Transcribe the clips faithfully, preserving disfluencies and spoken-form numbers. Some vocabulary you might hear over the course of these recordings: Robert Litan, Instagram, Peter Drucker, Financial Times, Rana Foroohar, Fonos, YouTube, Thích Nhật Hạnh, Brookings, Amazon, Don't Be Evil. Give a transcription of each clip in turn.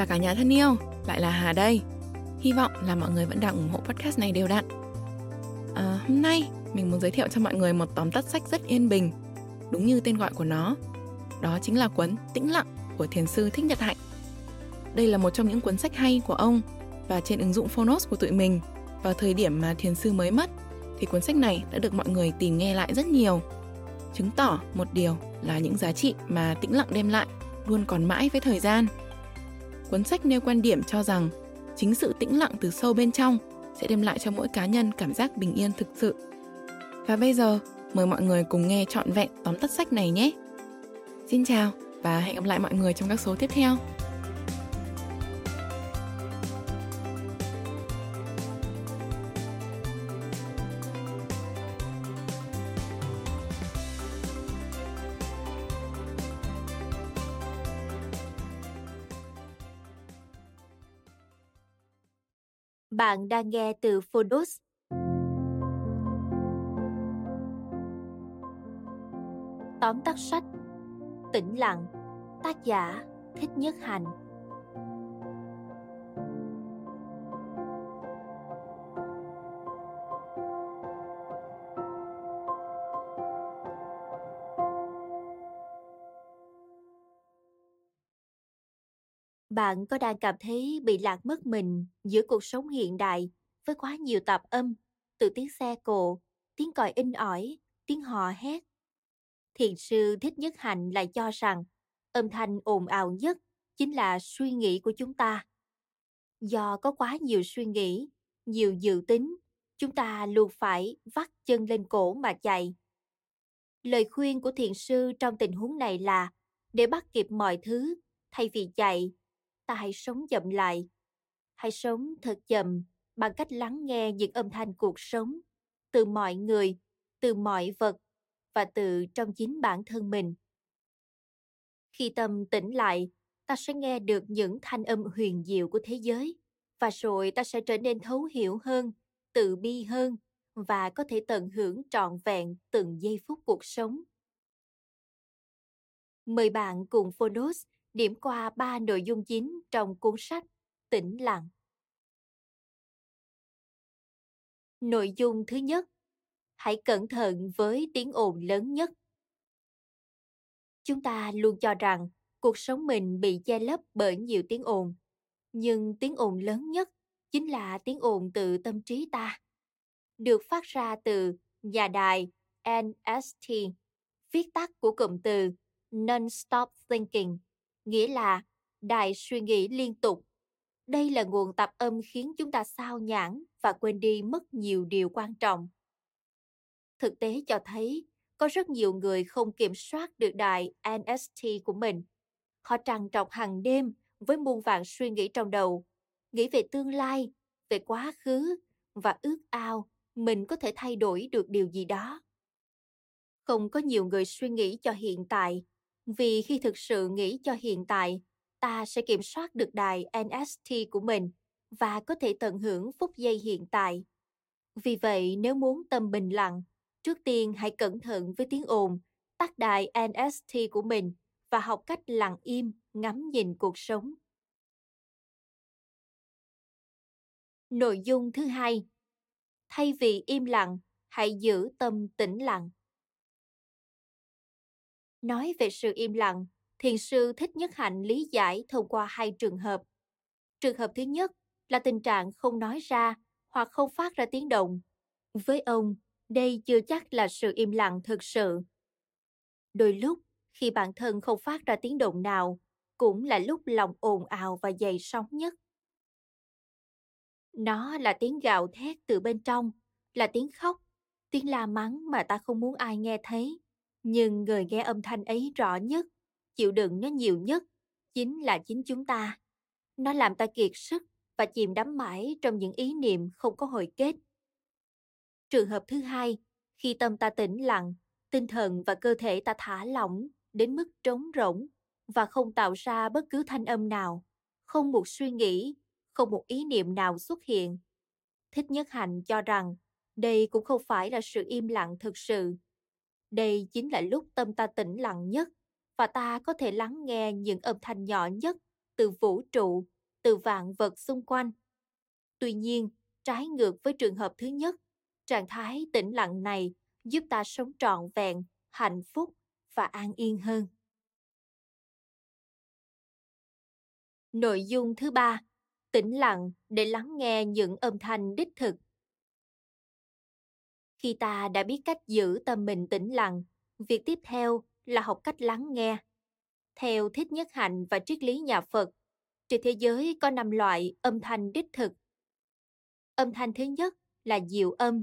Chào cả nhà thân yêu, lại là Hà đây. Hy vọng là mọi người vẫn đang ủng hộ podcast này đều đặn. À, hôm nay mình muốn giới thiệu cho mọi người một tóm tắt sách rất yên bình, đúng như tên gọi của nó. Đó chính là cuốn Tĩnh Lặng của thiền sư Thích Nhật Hạnh. Đây là một trong những cuốn sách hay của ông, và trên ứng dụng Fonos của tụi mình, vào thời điểm mà thiền sư mới mất, thì cuốn sách này đã được mọi người tìm nghe lại rất nhiều. Chứng tỏ một điều là những giá trị mà tĩnh lặng đem lại luôn còn mãi với thời gian. Cuốn sách nêu quan điểm cho rằng chính sự tĩnh lặng từ sâu bên trong sẽ đem lại cho mỗi cá nhân cảm giác bình yên thực sự. Và bây giờ, mời mọi người cùng nghe trọn vẹn tóm tắt sách này nhé. Xin chào và hẹn gặp lại mọi người trong các số tiếp theo. Bạn đang nghe từ Fonos. Tóm tắt sách Tĩnh Lặng, tác giả Thích Nhật Hạnh. Bạn có đang cảm thấy bị lạc mất mình giữa cuộc sống hiện đại với quá nhiều tạp âm, từ tiếng xe cộ, tiếng còi inh ỏi, tiếng hò hét? Thiền sư Thích Nhất Hạnh lại cho rằng âm thanh ồn ào nhất chính là suy nghĩ của chúng ta. Do có quá nhiều suy nghĩ, nhiều dự tính, chúng ta luôn phải vắt chân lên cổ mà chạy. Lời khuyên của thiền sư trong tình huống này là để bắt kịp mọi thứ, thay vì chạy, ta hãy sống chậm lại. Hãy sống thật chậm bằng cách lắng nghe những âm thanh cuộc sống từ mọi người, từ mọi vật và từ trong chính bản thân mình. Khi tâm tĩnh lại, ta sẽ nghe được những thanh âm huyền diệu của thế giới, và rồi ta sẽ trở nên thấu hiểu hơn, từ bi hơn và có thể tận hưởng trọn vẹn từng giây phút cuộc sống. Mời bạn cùng Fonos điểm qua ba nội dung chính trong cuốn sách Tĩnh Lặng. Nội dung thứ nhất, hãy cẩn thận với tiếng ồn lớn nhất. Chúng ta luôn cho rằng cuộc sống mình bị che lấp bởi nhiều tiếng ồn, nhưng tiếng ồn lớn nhất chính là tiếng ồn từ tâm trí ta, được phát ra từ nhà đài en ét tê, viết tắt của cụm từ Non-Stop Thinking, nghĩa là đài suy nghĩ liên tục. Đây là nguồn tạp âm khiến chúng ta sao nhãng và quên đi mất nhiều điều quan trọng. Thực tế cho thấy, có rất nhiều người không kiểm soát được đài en ét tê của mình. Họ trằn trọc hàng đêm với muôn vàn suy nghĩ trong đầu, nghĩ về tương lai, về quá khứ và ước ao mình có thể thay đổi được điều gì đó. Không có nhiều người suy nghĩ cho hiện tại, vì khi thực sự nghĩ cho hiện tại, ta sẽ kiểm soát được đài en ét tê của mình và có thể tận hưởng phút giây hiện tại. Vì vậy, nếu muốn tâm bình lặng, trước tiên hãy cẩn thận với tiếng ồn, tắt đài en ét tê của mình và học cách lặng im, ngắm nhìn cuộc sống. Nội dung thứ hai, thay vì im lặng, hãy giữ tâm tĩnh lặng. Nói về sự im lặng, thiền sư Thích Nhất Hạnh lý giải thông qua hai trường hợp. Trường hợp thứ nhất là tình trạng không nói ra hoặc không phát ra tiếng động. Với ông, đây chưa chắc là sự im lặng thực sự. Đôi lúc, khi bản thân không phát ra tiếng động nào, cũng là lúc lòng ồn ào và dậy sóng nhất. Nó là tiếng gào thét từ bên trong, là tiếng khóc, tiếng la mắng mà ta không muốn ai nghe thấy. Nhưng người nghe âm thanh ấy rõ nhất, chịu đựng nó nhiều nhất, chính là chính chúng ta. Nó làm ta kiệt sức và chìm đắm mãi trong những ý niệm không có hồi kết. Trường hợp thứ hai, khi tâm ta tĩnh lặng, tinh thần và cơ thể ta thả lỏng đến mức trống rỗng và không tạo ra bất cứ thanh âm nào, không một suy nghĩ, không một ý niệm nào xuất hiện. Thích Nhất Hạnh cho rằng đây cũng không phải là sự im lặng thực sự. Đây chính là lúc tâm ta tĩnh lặng nhất và ta có thể lắng nghe những âm thanh nhỏ nhất từ vũ trụ, từ vạn vật xung quanh. Tuy nhiên, trái ngược với trường hợp thứ nhất, trạng thái tĩnh lặng này giúp ta sống trọn vẹn, hạnh phúc và an yên hơn. Nội dung thứ ba, tĩnh lặng để lắng nghe những âm thanh đích thực. Khi ta đã biết cách giữ tâm mình tĩnh lặng, việc tiếp theo là học cách lắng nghe. Theo Thích Nhất Hạnh và triết lý nhà Phật, trên thế giới có năm loại âm thanh đích thực. Âm thanh thứ nhất là diệu âm,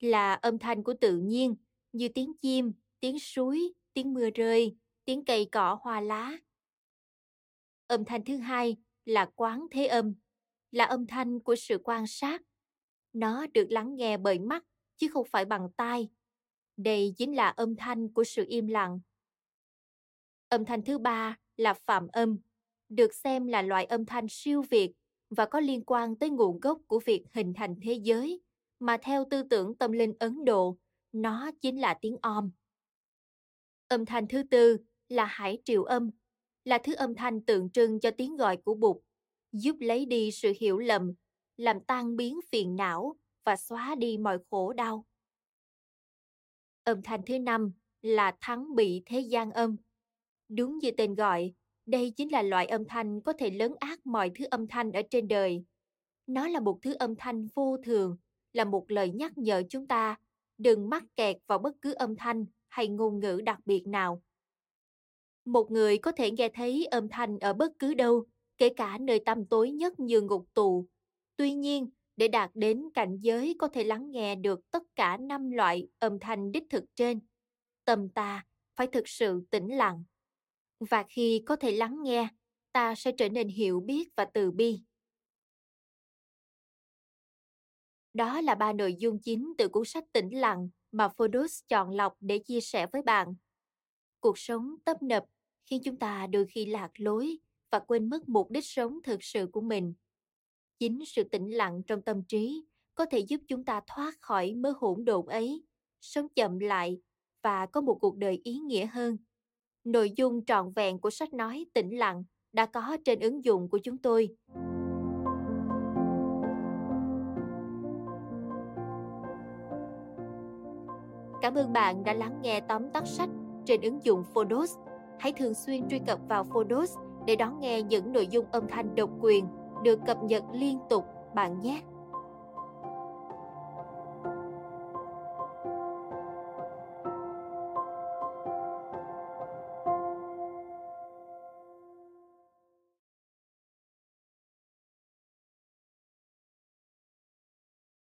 là âm thanh của tự nhiên như tiếng chim, tiếng suối, tiếng mưa rơi, tiếng cây cỏ hoa lá. Âm thanh thứ hai là quán thế âm, là âm thanh của sự quan sát. Nó được lắng nghe bởi mắt, chứ không phải bằng tai. Đây chính là âm thanh của sự im lặng. Âm thanh thứ ba là phạm âm, được xem là loại âm thanh siêu việt và có liên quan tới nguồn gốc của việc hình thành thế giới, mà theo tư tưởng tâm linh Ấn Độ, nó chính là tiếng om. Âm thanh thứ tư là hải triều âm, là thứ âm thanh tượng trưng cho tiếng gọi của Bụt, giúp lấy đi sự hiểu lầm, làm tan biến phiền não và xóa đi mọi khổ đau. Âm thanh thứ năm là thắng bị thế gian âm. Đúng như tên gọi, đây chính là loại âm thanh có thể lấn át mọi thứ âm thanh ở trên đời. Nó là một thứ âm thanh vô thường, là một lời nhắc nhở chúng ta đừng mắc kẹt vào bất cứ âm thanh hay ngôn ngữ đặc biệt nào. Một người có thể nghe thấy âm thanh ở bất cứ đâu, kể cả nơi tăm tối nhất như ngục tù. Tuy nhiên, để đạt đến cảnh giới có thể lắng nghe được tất cả năm loại âm thanh đích thực trên, tâm ta phải thực sự tĩnh lặng. Và khi có thể lắng nghe, ta sẽ trở nên hiểu biết và từ bi. Đó là ba nội dung chính từ cuốn sách Tĩnh Lặng mà Fonos chọn lọc để chia sẻ với bạn. Cuộc sống tấp nập khiến chúng ta đôi khi lạc lối và quên mất mục đích sống thực sự của mình. Chính sự tĩnh lặng trong tâm trí có thể giúp chúng ta thoát khỏi mớ hỗn độn ấy, sống chậm lại và có một cuộc đời ý nghĩa hơn. Nội dung trọn vẹn của sách nói Tĩnh Lặng đã có trên ứng dụng của chúng tôi. Cảm ơn bạn đã lắng nghe tóm tắt sách trên ứng dụng Fonos. Hãy thường xuyên truy cập vào Fonos để đón nghe những nội dung âm thanh độc quyền được cập nhật liên tục bạn nhé.